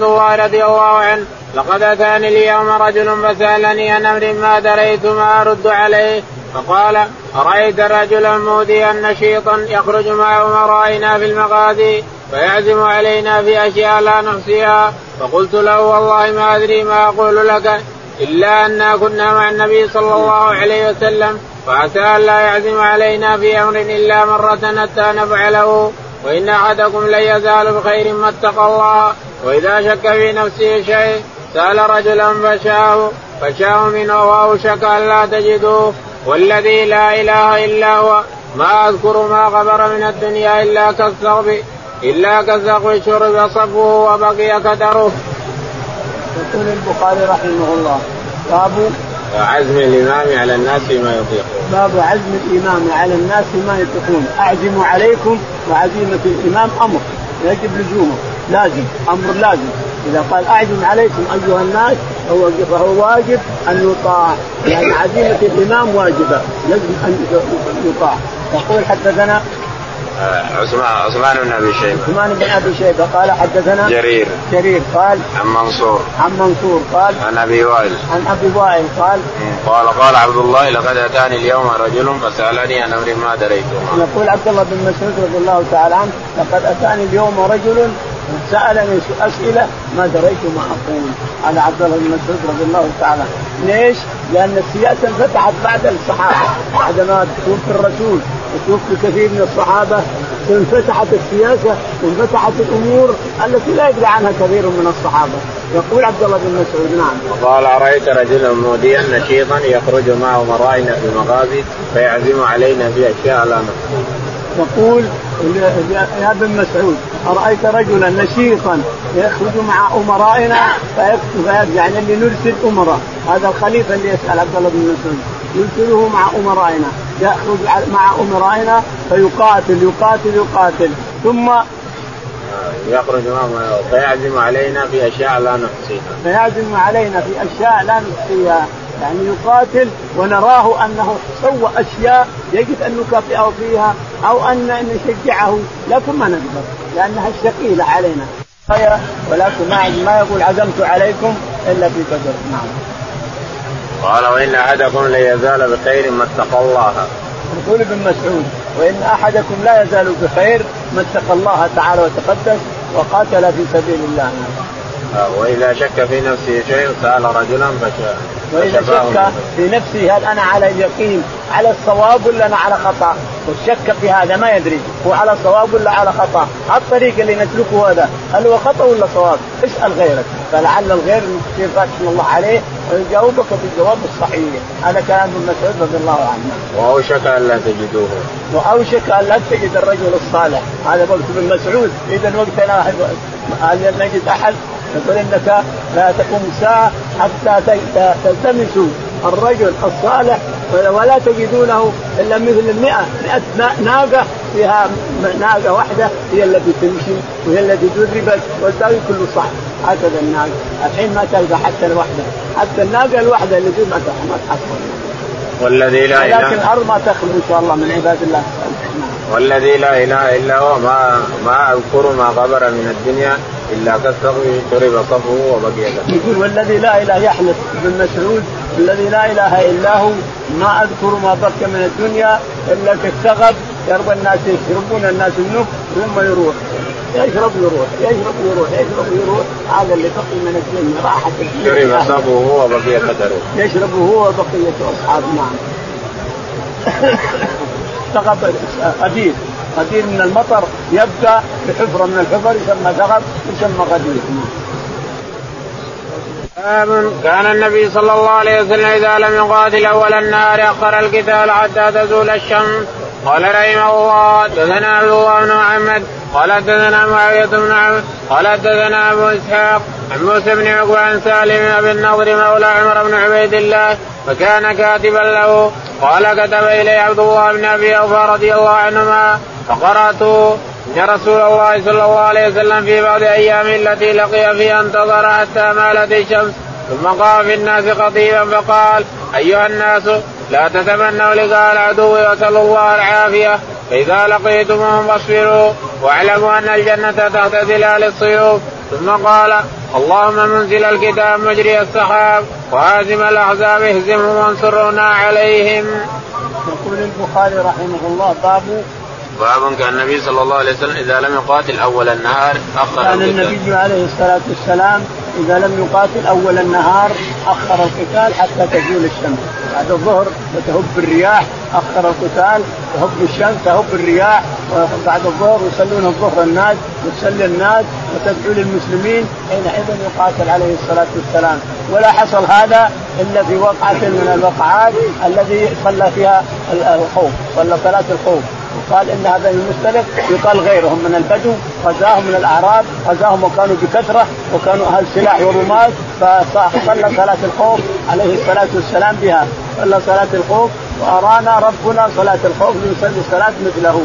الله رضي الله عنه لقد أتاني اليوم رجل فسألني عن أمر ما دريت ما أرد عليه، فقال أرأيت رجلا موديا نشيطا يخرج معه مرائنا في المغازي فيعزم علينا في أشياء لا نحصيها؟ فقلت له والله ما أدري ما أقول لك إلا أننا كنا مع النبي صلى الله عليه وسلم فعسى أن لا يعزم علينا في أمر إلا مرة حتى نفعله، وإن أحدكم لن يزال بخير ما اتقى الله، وإذا شك في نفسه شيء سأل رجلا فشاه فشاه منه أو شك أن لا تجدوه، والذي لا إله إلا هو ما أذكر ما غبر من الدنيا إلا كالثغب إلا كالثغب شرب صفه وبقي كدره. يقول البخاري رحمه الله باب وعزم الإمام على الناس ما يطيقون. باب عزم الإمام على الناس ما يطيقون. أعزم عليكم، وعزيمة الإمام أمر يجب لزومه، لازم، أمر لازم. إذا قال أعزم عليكم أيها الناس فهو واجب أن يطاع، لأن عزيمة الإمام واجبة لازم أن يطاع. يقول حدثنا عثمان بن أبي شيبة عثمان بن أبي شيبة قال حدثنا جرير جرير قال عن منصور عن منصور قال عن أبي وائل عن أبي وائل قال قال قال عبد الله لقد أتاني اليوم رجل فسألني عن أمر ما دريته. يقول عبد الله بن مسعود رضي الله تعالى عنه لقد أتاني اليوم رجل سألني أسئلة ما دريت ما أقول. على عبد الله بن مسعود رضي الله تعالى. ليش؟ لأن السياسة انفتحت بعد الصحابة، بعدما توفي الرسول وتوفي كثير من الصحابة انفتحت السياسة وانفتحت الأمور التي لا يدري عنها كثير من الصحابة. يقول عبد الله بن مسعود نعم قال أرأيت رجلا موديا نشيطا يخرج معه مرائنا في مغازي فيعزم علينا بأشياء لا نفعلها. يقول يا ابن مسعود أرأيت رجلا نشيطا يخرج مع أمرائنا فيكتب، يعني اللي نرسل أمراء، هذا الخليفة اللي يسأل عبد الله بن مسعود نرسله مع أمرائنا يخرج مع أمرائنا فيقاتل يقاتل يقاتل ثم يخرج معنا فيعزم علينا في أشياء لا نحصيها فيعزم علينا في أشياء لا نحصيها يعني يقاتل ونراه أنه سوى أشياء يجب أن نكافئه فيها أو أن نشجعه، لكن ما نقدر لأنها الشقيلة علينا خير، ولكن ما يقول عزمت عليكم إلا في بدر. نعم. قال وإن أحدكم لا يزال بخير ما اتقى الله. يقول ابن مسعود وإن أحدكم لا يزال بخير ما اتقى الله تعالى وتقدس وقاتل في سبيل الله. وإذا شك في نفسه شيء سأل رجلا فشاء. وإذا شك في نفسي هل أنا على يقين على الصواب ولا أنا على خطأ، والشك في هذا ما يدري هو على صواب ولا على خطأ، الطريق اللي نسلكه هذا هل هو خطأ ولا صواب، اسأل غيرك فلعل الغير يفتح الله عليه ويجاوبك بالجواب الصحيح. هذا كلام ابن مسعود رضي الله عنه. وأوشك أن لا تجدوه وأوشك أن لا تجد الرجل الصالح. هذا قلت ابن مسعود إذا وقتنا هل نجد أحد. يقول إنك لا تقوم ساعة حتى تلتمسوا الرجل الصالح ولا تجدونه إلا مثل المئة مئة ناقة فيها ناقة واحدة هي التي تمشي وهي التي تدربت والباقي كله صح. هكذا الناقة الحين ما تلقى حتى الوحدة، حتى الناقة الوحدة التي ما تحصل. والذي لا إله لكن الأرض ما تخلو إن شاء الله من عباد الله. والذي لا إله إلا هو ما ما أذكر ما غبر من الدنيا إلا كسره ترب صفه وبقي له. يقول والذي لا إله يحلف ابن مسعود الذي لا إله إلا هو ما أذكر ما بقي من الدنيا إلا كالسغب يربى الناس يشربون الناس النوم ثم يروح يشرب يروح يشرب يروح يشرب يروح هذا اللي بقي من الدنيا راحت ترب صفه وبقي قدره يشرب هو وبقية أصحابه. نعم. سقط قدير قدير من المطر يبقى بحفرة من الحفر يسمى سقط يسمى قدير. كان النبي صلى الله عليه وسلم إذا لم يقاتل أول النهار أخر القتال حتى تزول الشمس. قال رحمه الله دثنا عبد الله بن محمد قال دثنا معاوية بن عمرو قال دثنا أبو إسحاق عن موسى بن عقبة عن سالم بن نضر مولى عمر بن عبيد الله فكان كاتبا له قال كتب إلي عبد الله بن أبي أوفى رضي الله عنهما فقرأته إن رسول الله صلى الله عليه وسلم في بعض أيام التي لقي فيها انتظر حتى مالت الشمس ثم قام في الناس خطيبا فقال أيها الناس لا تتمنوا لقاء العدو وسلوا الله العافية فإذا لقيتمهم فاصبروا واعلموا أن الجنة تحت ظلال السيوف. ثم قال اللهم منزل الكتاب مجري السحاب وهازم الأحزاب اهزمهم وانصرنا عليهم. يقول البخاري رحمه الله باب باب كان النبي صلى الله عليه وسلم إذا لم يقاتل أول النهار أخر كان القتال. النبي عليه الصلاة والسلام إذا لم يقاتل أول النهار أخر القتال حتى تزول الشمس. بعد الظهر تهب الرياح أخر القتال تهب الشمس تهب الرياح بعد الظهر يصلون الظهر الناس ويصلي الناس وتدعو للمسلمين حينئذ يقاتل عليه الصلاة والسلام. ولا حصل هذا إلا في وقعة من الوقعات الذي صلى فيها الخوف صلى صلاة الخوف قال إن هذا المستلق يقال غيرهم من البدو غزاهم من الأعراب غزاهم وكانوا بكثرة وكانوا أهل سلاح ورماس فصلى صلاة الخوف عليه الصلاة والسلام بها، صلى صلاة الخوف، وأرانا ربنا صلاة الخوف لنصلي الصلاة مثله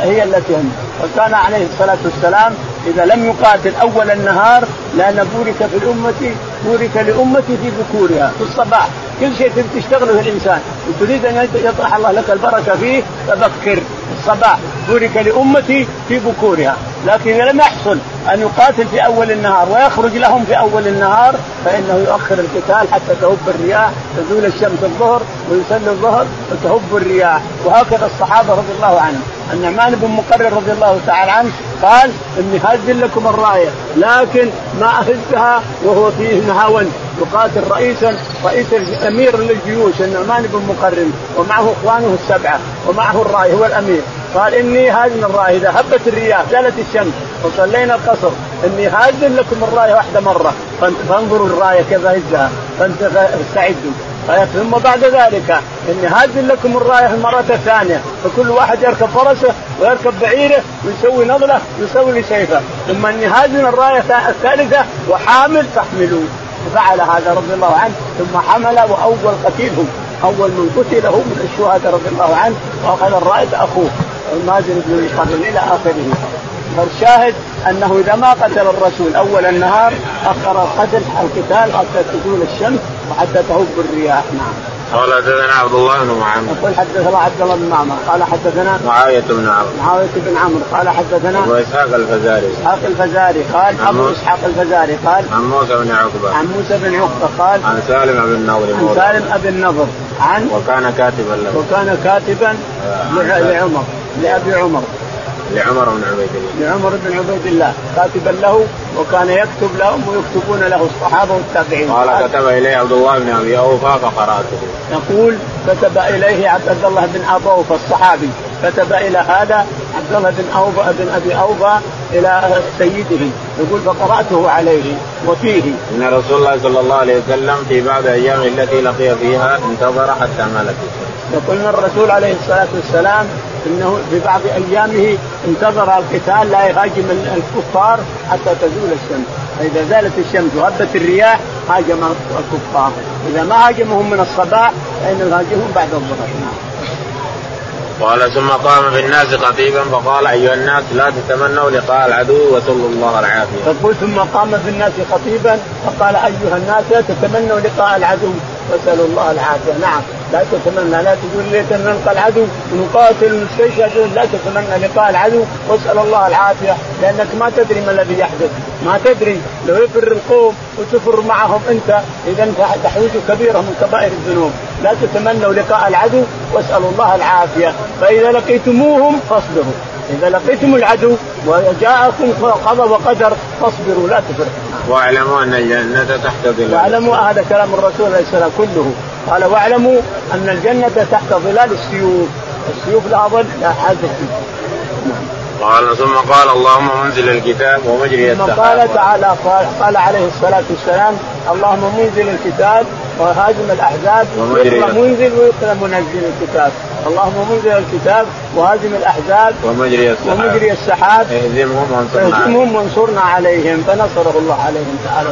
هي التي هم. وكان عليه الصلاة والسلام إذا لم يقاتل أول النهار، لأن بورك في الأمة بورك لأمتي في بكورها في الصباح. كل شيء تشتغله في الإنسان وتريد أن يطرح الله لك البركة فيه، فذكر الصباح بورك لأمتي في بكورها. لكن لم يحصل أن يقاتل في أول النهار ويخرج لهم في أول النهار، فإنه يؤخر القتال حتى تهب الرياح، تزول الشمس الظهر ويصلي الظهر وتهب الرياح. وهكذا الصحابة رضي الله عنهم. النعمان بن مقرن رضي الله تعالى عنه قال: إني هزل لكم الراية، لكن ما أهزها وهو فيه نهوى، يقاتل رئيسا رئيس الأمير للجيوش النعمان بن مقرن، ومعه إخوانه السبعة، ومعه الراية هو الأمير. قال: إني هازل الراية، إذا هبت الرياح زالت الشمس وصلينا القصر، إني هازل لكم الراية واحدة مرة، فانظروا الراية كيف هزها فاستعدوا. ثم بعد ذلك إني هازل لكم الراية المرة الثانية، فكل واحد يركب فرسه ويركب بعيره ويسوي نضله ويسوي سيفه. ثم إني هازل الراية الثالثة وحامل فاحملوا. فعل هذا رضي الله عنه، ثم حمل، وأول قتيلهم أول من قتله من الشهداء رضي الله عنه، وأخذ الراية أخوه مازن بن القرن إلى آخره. فالشاهد أنه إذا ما قتل الرسول أول النهار أخر القتل القتال حتى تزول الشمس وحتى تهب الرياح. نعم. قال: حدثنا عبد الله بن عمرو. قال: حدثنا عبد الله بن عمرو قال: حدثنا معاوية بن عمرو معاوية بن عمرو قال: حدثنا أبو إسحاق الفزاري إسحاق الفزاري قال: أبو إسحاق الفزاري قال: عن موسى بن عقبة عن موسى بن عقبة قال: عن سالم بن النضر عن سالم أبي النضر عن وكان كاتبا له وكان كاتبا لعمر لأبي عمر لعمر بن عبيد الله لعمر بن عبيد الله كاتبا له، وكان يكتب لهم ويكتبون له الصحابة والتابعين. قال: كتب إليه عبد الله بن أبي أوفى فقرأته. نقول: كتب إليه عبد الله بن أبي أوفى الصحابي، كتب إلى هذا عبد الله بن أوفى بن أبي أوفى إلى سيده، يقول: فقرأته عليه. وفيه إن رسول الله صلى الله عليه وسلم في بعض أيام التي لقي فيها انتظر حتى ملك. يقول الرسول عليه الصلاة والسلام إنه في بعض أيامه انتظر القتال لا يهاجم الكفار حتى تزول الشمس، فإذا زالت الشمس وهبت الرياح هاجم الكفار. إذا ما هاجمهم من الصباح فإن يهاجمهم بعد الظهر. قال: ثم قام بالناس خطيبا فقال: أيها الناس، لا تتمنوا لقاء العدو وصلوا الله العافية. فقال: ثم قام بالناس خطيبا فقال: أيها الناس، لا تتمنوا لقاء العدو وسألوا الله العافية. نعم، لا تتمنى، لا تقول ليت نلقى العدو ونقاتل ونستشهد، لا تتمنى لقاء العدو واسأل الله العافية، لأنك ما تدري ما الذي يحدث، ما تدري لو يفر القوم وتفر معهم أنت، إذن تحويج كبيرة من كبائر الذنوب. لا تتمنوا لقاء العدو واسألوا الله العافية. فإذا لقيتموهم فاصبروا، إذا لقيتم العدو وجاءكم قضى وقدر فاصبروا لا تفرحوا. واعلموا أن الجنة تحت ظلال. واعلموا، هذا كلام الرسول عليه السلام كله. قال: واعلموا أن الجنة تحت ظلال السيوف، السيوف لا ظل لا حاجة. قال: ثم قال: اللهم منزل الكتاب ومجري السحاب. ثم قال تعالى، قال عليه الصلاة والسلام: اللهم منزل الكتاب وهاجم الأحزاب، يقرأ منزل ويقرأ منزل الكتاب، اللهم منزل الكتاب وهاجم الأحزاب ومجري السحاب, ومجري السحاب. اهزمهم وانصرنا عليهم. فنصره الله عليهم تعالى.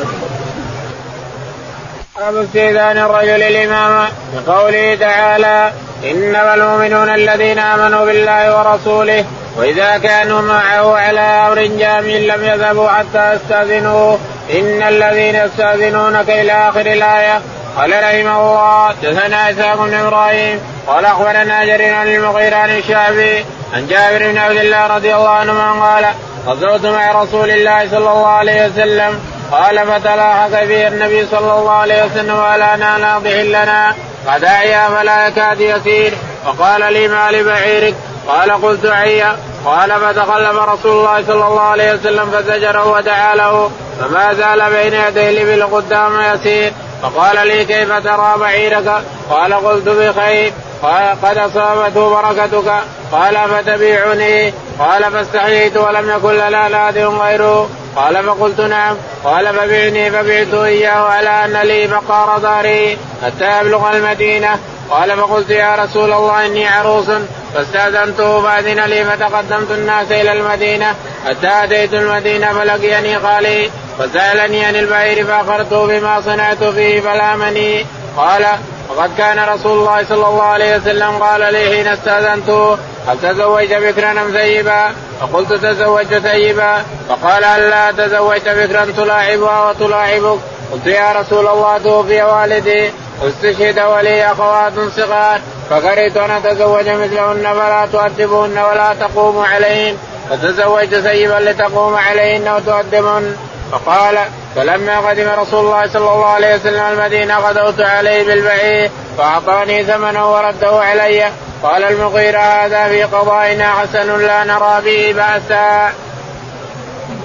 باب استئذان الرجل الإمام، لقوله تعالى: إنما المؤمنون الذين آمنوا بالله ورسوله وإذا كانوا معه على أمر جامع لم يذهبوا حتى يستأذنوه إن الذين يستأذنونك إلى آخر الآية. قال رحمه الله: حدثنا إسحاق بن إبراهيم قال: أخبرنا جرير عن المغيرة عن الشعبي عن جابر بن عبد الله رضي الله عنهما قال: غزوت مع رسول الله صلى الله عليه وسلم. قال: فتلاحق به النبي صلى الله عليه وسلم وألانا ناضح لنا فداعيا فلا يكاد يسير، فقال لي: ما لبعيرك؟ قال: قلت عيا. قال: فتخلف رسول الله صلى الله عليه وسلم فزجره ودعا له، فما زال بين يديه الإبل قدام يسير، فقال لي: كيف ترى بعيرك؟ قال: قلت بخير. قال: قد أصابته بركتك. قال: فتبيعني؟ قال: فاستحييت ولم يكن لنا نادٍ غيره. قال: فقلت نعم. قال: فبعني، فبعت إياه على أن لي بقار ظهري حتى أبلغ المدينة. قال: فقلت يا رسول الله إني عروس، فاستأذنته فأذن لي فتقدمت الناس إلى المدينة حتى أتيت المدينة فلقيني قال فسألني عن البعير فأخرته بما صنعت فيه فلامني قال وقد كان رسول الله صلى الله عليه وسلم قال لي حين استأذنته هل تزوجت بكرا أم ثيبا؟ فقلت تزوجت ثيبا. فقال ألا تزوجت بكرا تلاعبها وتلاعبك؟ قلت يا رسول الله توفي والدي استشهد ولي أخوات صغار فكرهت أن أتزوج مثلهن فلا تؤدبهن ولا تقوم عليهن فتزوجت ثيبا لتقوم عليهن وتؤدبهن. فقال فلما قدم رسول الله صلى الله عليه وسلم المدينة غدوت عليه بالبعير فأعطاني ثمنه ورده علي. قال المغيرة هذا في قضائنا حسن لا نرى به بأسا.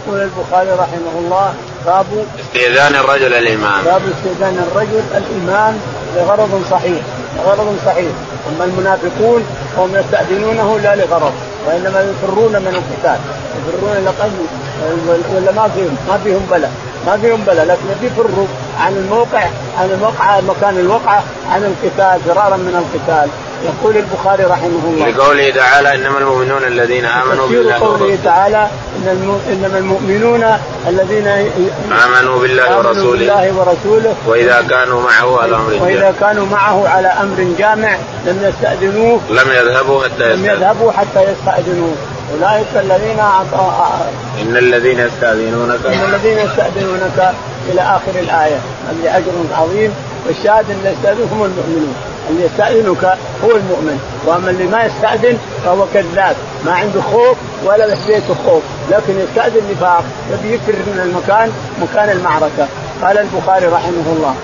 يقول البخاري رحمه الله باب استئذان الرجل الإمام باب استئذان الرجل الإمام لغرض صحيح لغرض صحيح أما المنافقون هم يستأذنونه لا لغرض وإنما يفرون من القتال يفرون لقلب ولا ما فيهم ما فيهم بلا ما فيهم بلا لكن يفروا عن الموقع عن الموقع مكان الوقعة عن القتال فرارا من القتال. يقول البخاري رحمه الله لقوله تعالى إنما المؤمنون الذين آمنوا بالله قوله تعالى إنما المؤمنون الذين آمنوا بالله ورسوله, ورسوله وإذا كانوا معه على أمر جامع وإذا كانوا معه على أمر جامع لم يستأذنوه لم يذهبوا حتى يستأذنوه لم يذهبوا حتى يستأذنوه أولئك الذين إن الذين يستأذنونك إن الذين يستأذنونك إلى آخر الآية لهم أجر عظيم. والشاهد أن يستأذنهم المؤمنون اللي يستأذنك هو المؤمن وأما اللي ما يستأذن فهو كذاب ما عنده خوف ولا يحسيت الخوف لكن يستأذن نفاق يفر من المكان مكان المعركة. قال البخاري رحمه الله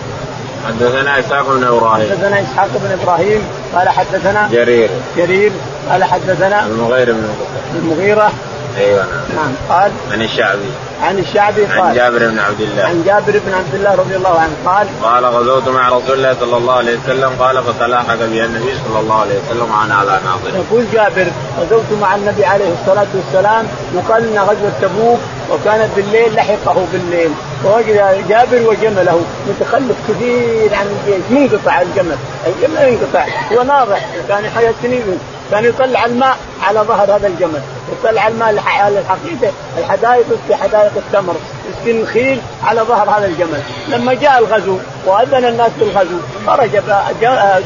حدثنا إسحاق بن إبراهيم حدثنا إسحاق بن إبراهيم قال حدثنا جرير جرير قال حدثنا المغيرة بن المغيرة ايوه نعم قال عن الشعبي عن الشعبي قال عن جابر بن عبد الله عن جابر بن عبد الله رضي الله عنه قال قال غزوت مع رسول الله صلى الله عليه وسلم قال فتلاحق بي النبي صلى الله عليه وسلم وانا على ناظر. يقول جابر غزوت مع النبي عليه الصلاه والسلام وقال ان غزوه تبوك وكانت بالليل لحقه بالليل فوجد جابر وجمله متخلف كثير عن الجيش منقطع الجمل الجمل ينقطع وناضح كان حياة سنين كان يطلع الماء على ظهر هذا الجمل يطلع الماء على الحقيقة الحدائق في حدائق التمر يسكن الخيل على ظهر هذا الجمل. لما جاء الغزو وأذن الناس بالغزو خرج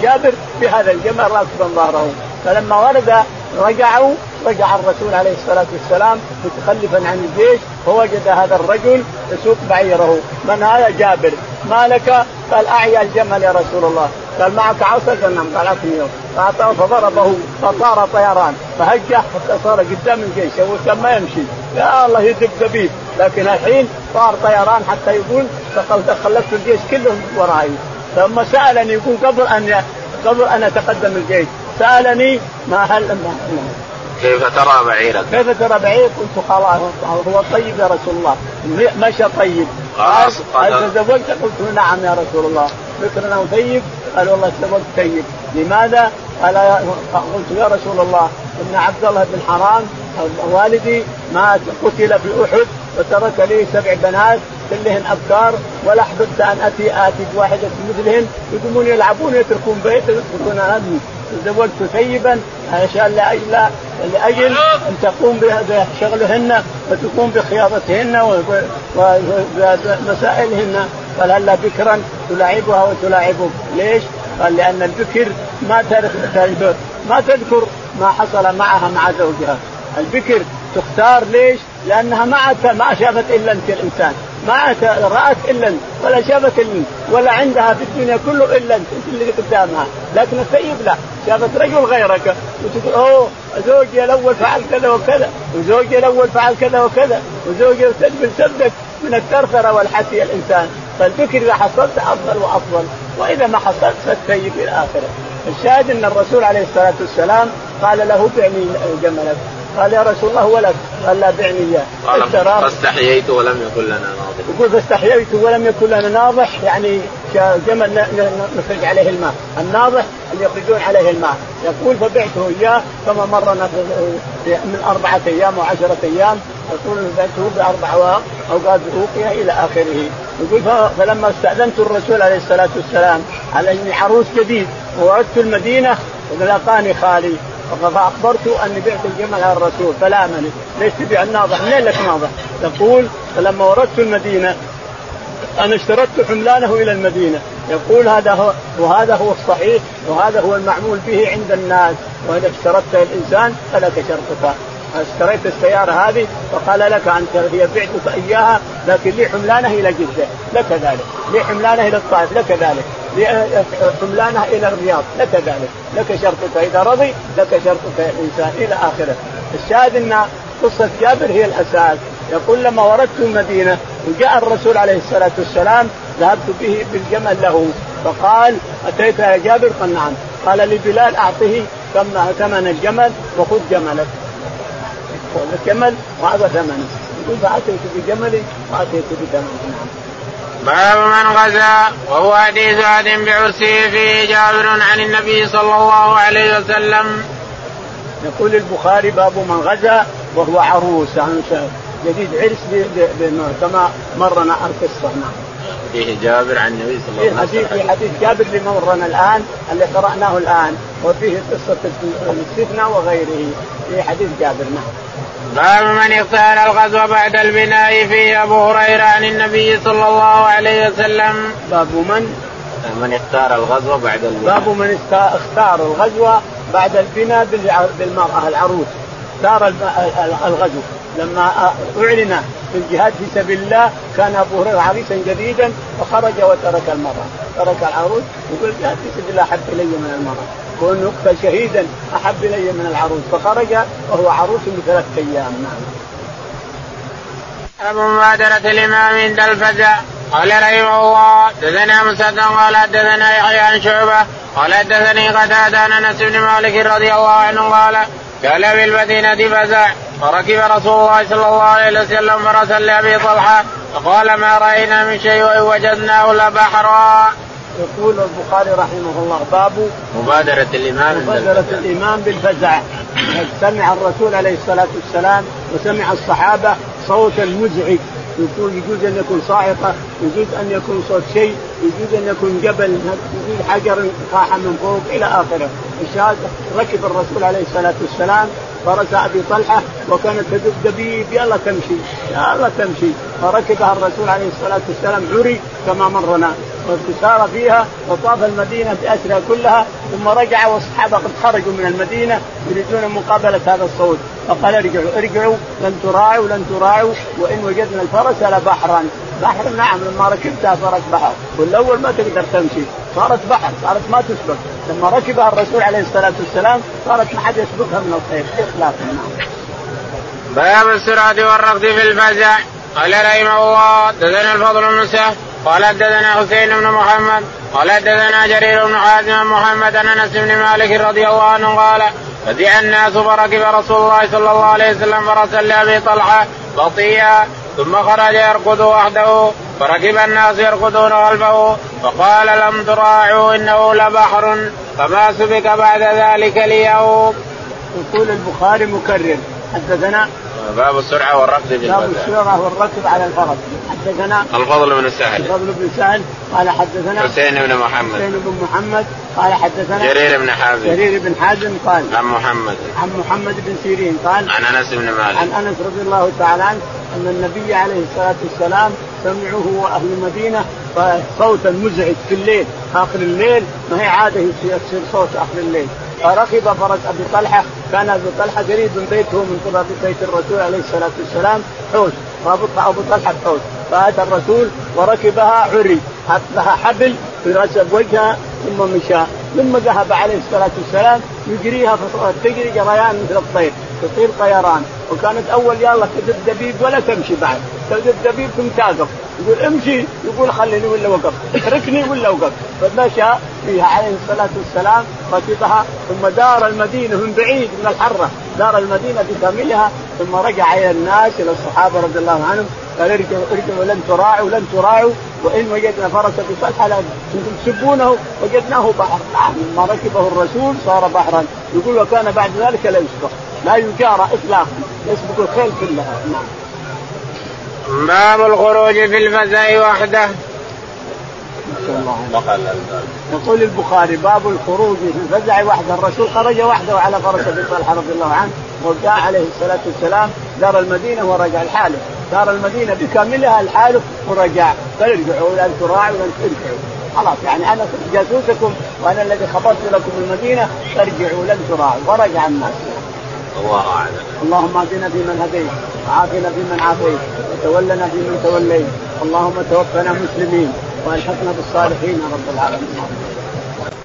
جابر بهذا الجمل راكبا ظهره فلما ورد رجعوا رجع الرسول عليه الصلاة والسلام متخلفا عن الجيش فوجد هذا الرجل يسوق بعيره من هذا جابر ما لك؟ قال أعيا الجمل يا رسول الله. قال معك عصا؟ قال أعطني يوم فأعطاه فضربه فصار طيران فهجه حتى صار قدام الجيش وكان ما يمشي يا الله يدب دبيب لكن الحين صار طيران حتى يقول خلفت الجيش كلهم ورائي. فلما سألني يقول قبل أن قبل أن أتقدم الجيش سألني ما هل كيف ترى بعيرك كيف ترى بعيرك قلت خلاص هو طيب يا رسول الله مشى طيب. قال تزوجت؟ قلت نعم يا رسول الله ذكرنا طيب. قال والله تزوجت طيب. لماذا؟ قال قلت يا رسول الله إن عبد الله بن حرام والدي مات قتل في أحد وترك لي سبع بنات كلهن أبكار ولا حببت أن أتي آتي بواحدة مثلهن يقومون يلعبون يتركون بيت يتركون أبني تزوجت ثيبا عشان لأجل لأجل أن تقوم بشغلهن وتقوم بخياطتهن ومسائلهن. قال هلا بكرا تلاعبها وتلاعبك؟ ليش؟ قال لأن البكر ما تذكر ما تذكر ما حصل معها مع زوجها. البكر تختار ليش؟ لأنها ما ما شافت إلا أنت الإنسان ما رأت إلا أنت ولا شافت إلا أنت ولا عندها في الدنيا كله إلا أنت اللي قدامها. لكن الثيب لا شافت رجل غيرك وتقول أوه زوجي الأول فعل كذا وكذا وزوجي الأول فعل كذا وكذا وزوجي تدبل سبك من الثرثرة والحسي الإنسان. فالبكر إذا حصلت أفضل وأفضل وإذا ما حصلت فالثيب إلى آخره. الشاهد أن الرسول عليه الصلاة والسلام قال له بعني جملك. قال يا رسول الله ولد؟ قال لا بعني إياه. قال فاستحييت ولم يكن لنا ناضح. يقول فاستحييت ولم يكن لنا ناضح يعني جمل نخرج عليه الماء الناضح اللي يخرجون عليه الماء. يقول فبعته إياه كما مرنا من أربعة أيام وعشرة أيام يقول بعته بأربع واق أو قاد أوقية إلى آخره. يقول فلما استأذنت الرسول عليه الصلاة والسلام على أني عروس جديد ووعدت المدينة ولقاني خالي فأخبرته أني بعت الجمل على الرسول فلا مني. ليش تبيع الناضح؟ منين لك ناضح؟ يقول فلما وردت المدينة أنا اشترطت حملانه إلى المدينة. يقول هذا هو وهذا هو الصحيح وهذا هو المعمول به عند الناس. وإذا اشترطت الإنسان فلك شرطك. اشتريت السيارة هذه فقال لك أن هي بعتك إياها لكن لي حملانه إلى جدة لك ذلك، لي حملانه إلى الطائف لك ذلك، لي حملانه إلى الرياض لك ذلك، لك شرطك إذا رضي لك شرطك الإنسان إلى آخره. الشاهد أن قصة جابر هي الأساس. يقول لما وردت المدينة وجاء الرسول عليه الصلاة والسلام ذهبت به بالجمل له فقال أتيت يا جابر؟ قال نعم. قال لبلال أعطيه ثمن الجمل وخذ جملك، وهذا الجمل وهذا ثمنه. يقول فأتيت بجملي وأتيت بثمنه. باب من غزا، وهو حديث عاد بعرسه فيه جابر عن النبي صلى الله عليه وسلم. يقول البخاري باب من غزا وهو عروس، يعني جديد عرس كما مرنا القصة فيه جابر عن النبي صلى الله عليه وسلم. في حديث جابر اللي مرنا الآن اللي قرأناه الآن وفيه قصة السفنة وغيره في حديث جابر. باب من اغتال الغزو بعد البناء فيه أبو هريرة عن النبي صلى الله عليه وسلم. باب من من اختار الغزو بعد البناء. باب من اختار الغزو بعد البناء بالمرأة العروس. اختار الغزو لما أعلن في الجهاد في سبيل الله كان أبو هريرة عريسا جديدا فخرج وترك المرأة، ترك العروس وقال جهاد في سبيل الله أحب إلي من المرأة، وأن يقتل شهيدا أحب إلي من العروس، فخرج وهو عروس لثلاث أيام. باب مبادرة الإمام عند الفزع. قال رحمه الله حدثنا مسدد قال حدثنا يحيى عن شعبة قال حدثني قتادة عن أنس بن مالك رضي الله عنه قال كان بالمدينة فزع فركب رسول الله صلى الله عليه وسلم فرسا لأبي طلحة فقال ما رأينا من شيء وإن وجدناه إلا بحرا. يقول البخاري رحمه الله باب مبادرة الإمام مبادرة الإمام بالفزع. سمع الرسول عليه الصلاة والسلام وسمع الصحابة صوت المزعج. يقول يجوز أن يكون صاعقة، يجوز أن يكون صوت شيء، يجوز أن يكون جبل، يجوز حجر طاح من فوق إلى آخره. الشاهد ركب الرسول عليه الصلاة والسلام فرس أبي طلحة وكانت تدب دبيب يلا تمشي يلا تمشي، فركبها الرسول عليه الصلاة والسلام عري كما مرنا وسار فيها وطاف المدينة بأسرها كلها ثم رجع والصحابة قد خرجوا من المدينة يريدون مقابلة هذا الصوت فقال ارجعوا ارجعوا لن تراعوا لن تراعوا وإن وجدنا الفرس لبحرا. بحر نعم لما ركبتها صارت بحر، والأول ما تقدر تمشي صارت بحر، صارت ما تسبق. لما ركبها الرسول عليه الصلاة والسلام صارت ما حد يسبقها من الخير إطلاقا. باب السرعة والركض في الفزع. قال رحمه الله حدثنا الفضل بن مسهل قال حدثنا حسين بن محمد قال حدثنا جرير بن حازم محمد عن أنس بن مالك رضي الله عنه قال فزع الناس فركب رسول الله صلى الله عليه وسلم فرسا لأبي طلحة بطيئا ثم خرج يركض وحده فركب الناس يركضون خلفه فقال لم تراعوا إنه لبحر فما سبق بعد ذلك اليوم. يقول البخاري مكرر حدثنا باب السرعة والركض في الفزع. باب السرعة والركض على الفرس. حدثنا الفضل بن سهل الفضل بن سهل قال حدثنا حسين بن محمد حسين بن محمد قال حدثنا جرير بن حازم جرير بن حازم قال عن محمد عن محمد بن سيرين قال عن أنس بن مالك عن أنس رضي الله تعالى عنه أن النبي عليه الصلاة والسلام سمعوه أهل المدينة صوتا مزعج في الليل آخر الليل، ما هي عادة يصير صوت آخر الليل. فركب فرس أبي طلحة، كان أبو طلحة قريب من بيته من قرابة بيت الرسول عليه الصلاة والسلام حوش، فأبطأ أبو طلحة حوش فأتى الرسول وركبها عري حط لها حبل في رأس وجهها ثم مشى، ثم ذهب عليه الصلاة والسلام يجريها فتجري جريان مثل الطير تطير طيران. وكانت أول يلا تجد دبيب ولا تمشي بعد، تجد دبيب ثم تقف يقول امشي يقول خليني ولا وقف اتركني ولا وقف، فمشى فيها عليه الصلاة والسلام ركبها ثم دار المدينة من بعيد من الحرة، دار المدينة بكاملها ثم رجع إلى الناس إلى الصحابة رضي الله عنهم قال ارجعوا ارجعوا لن تراعوا لن تراعوا وإن وجدنا فرسا بصلحة لن تسبونه وجدناه بحر. ما ركبه الرسول صار بحرا. يقول وكان بعد ذلك لا يسبق لا يجارى إطلاقا، يسبق الخيل كلها. باب الخروج في الفزع وحده. صلى الله عليه وسلم. يقول البخاري: باب الخروج من الفزع وحده. الرسول خرج وحده على فرس ابي طلحه رضي الله عنه، وجاء عليه الصلاه والسلام دار المدينه ورجع الحالف، دار المدينه بكاملها الحالف ورجع. قال: ارجعوا ولن تراعوا ولن ترجعوا، خلاص يعني انا كنت جاسوسكم وانا الذي خبرت لكم المدينه، ارجعوا لن تراعوا. ورجع الناس. الله أعلم. اللهم اهدنا فيمن هديت، وعافنا فيمن عافيت، وتولنا فيمن توليت، اللهم توفنا مسلمين وألحقنا بالصالحين يا رب العالمين.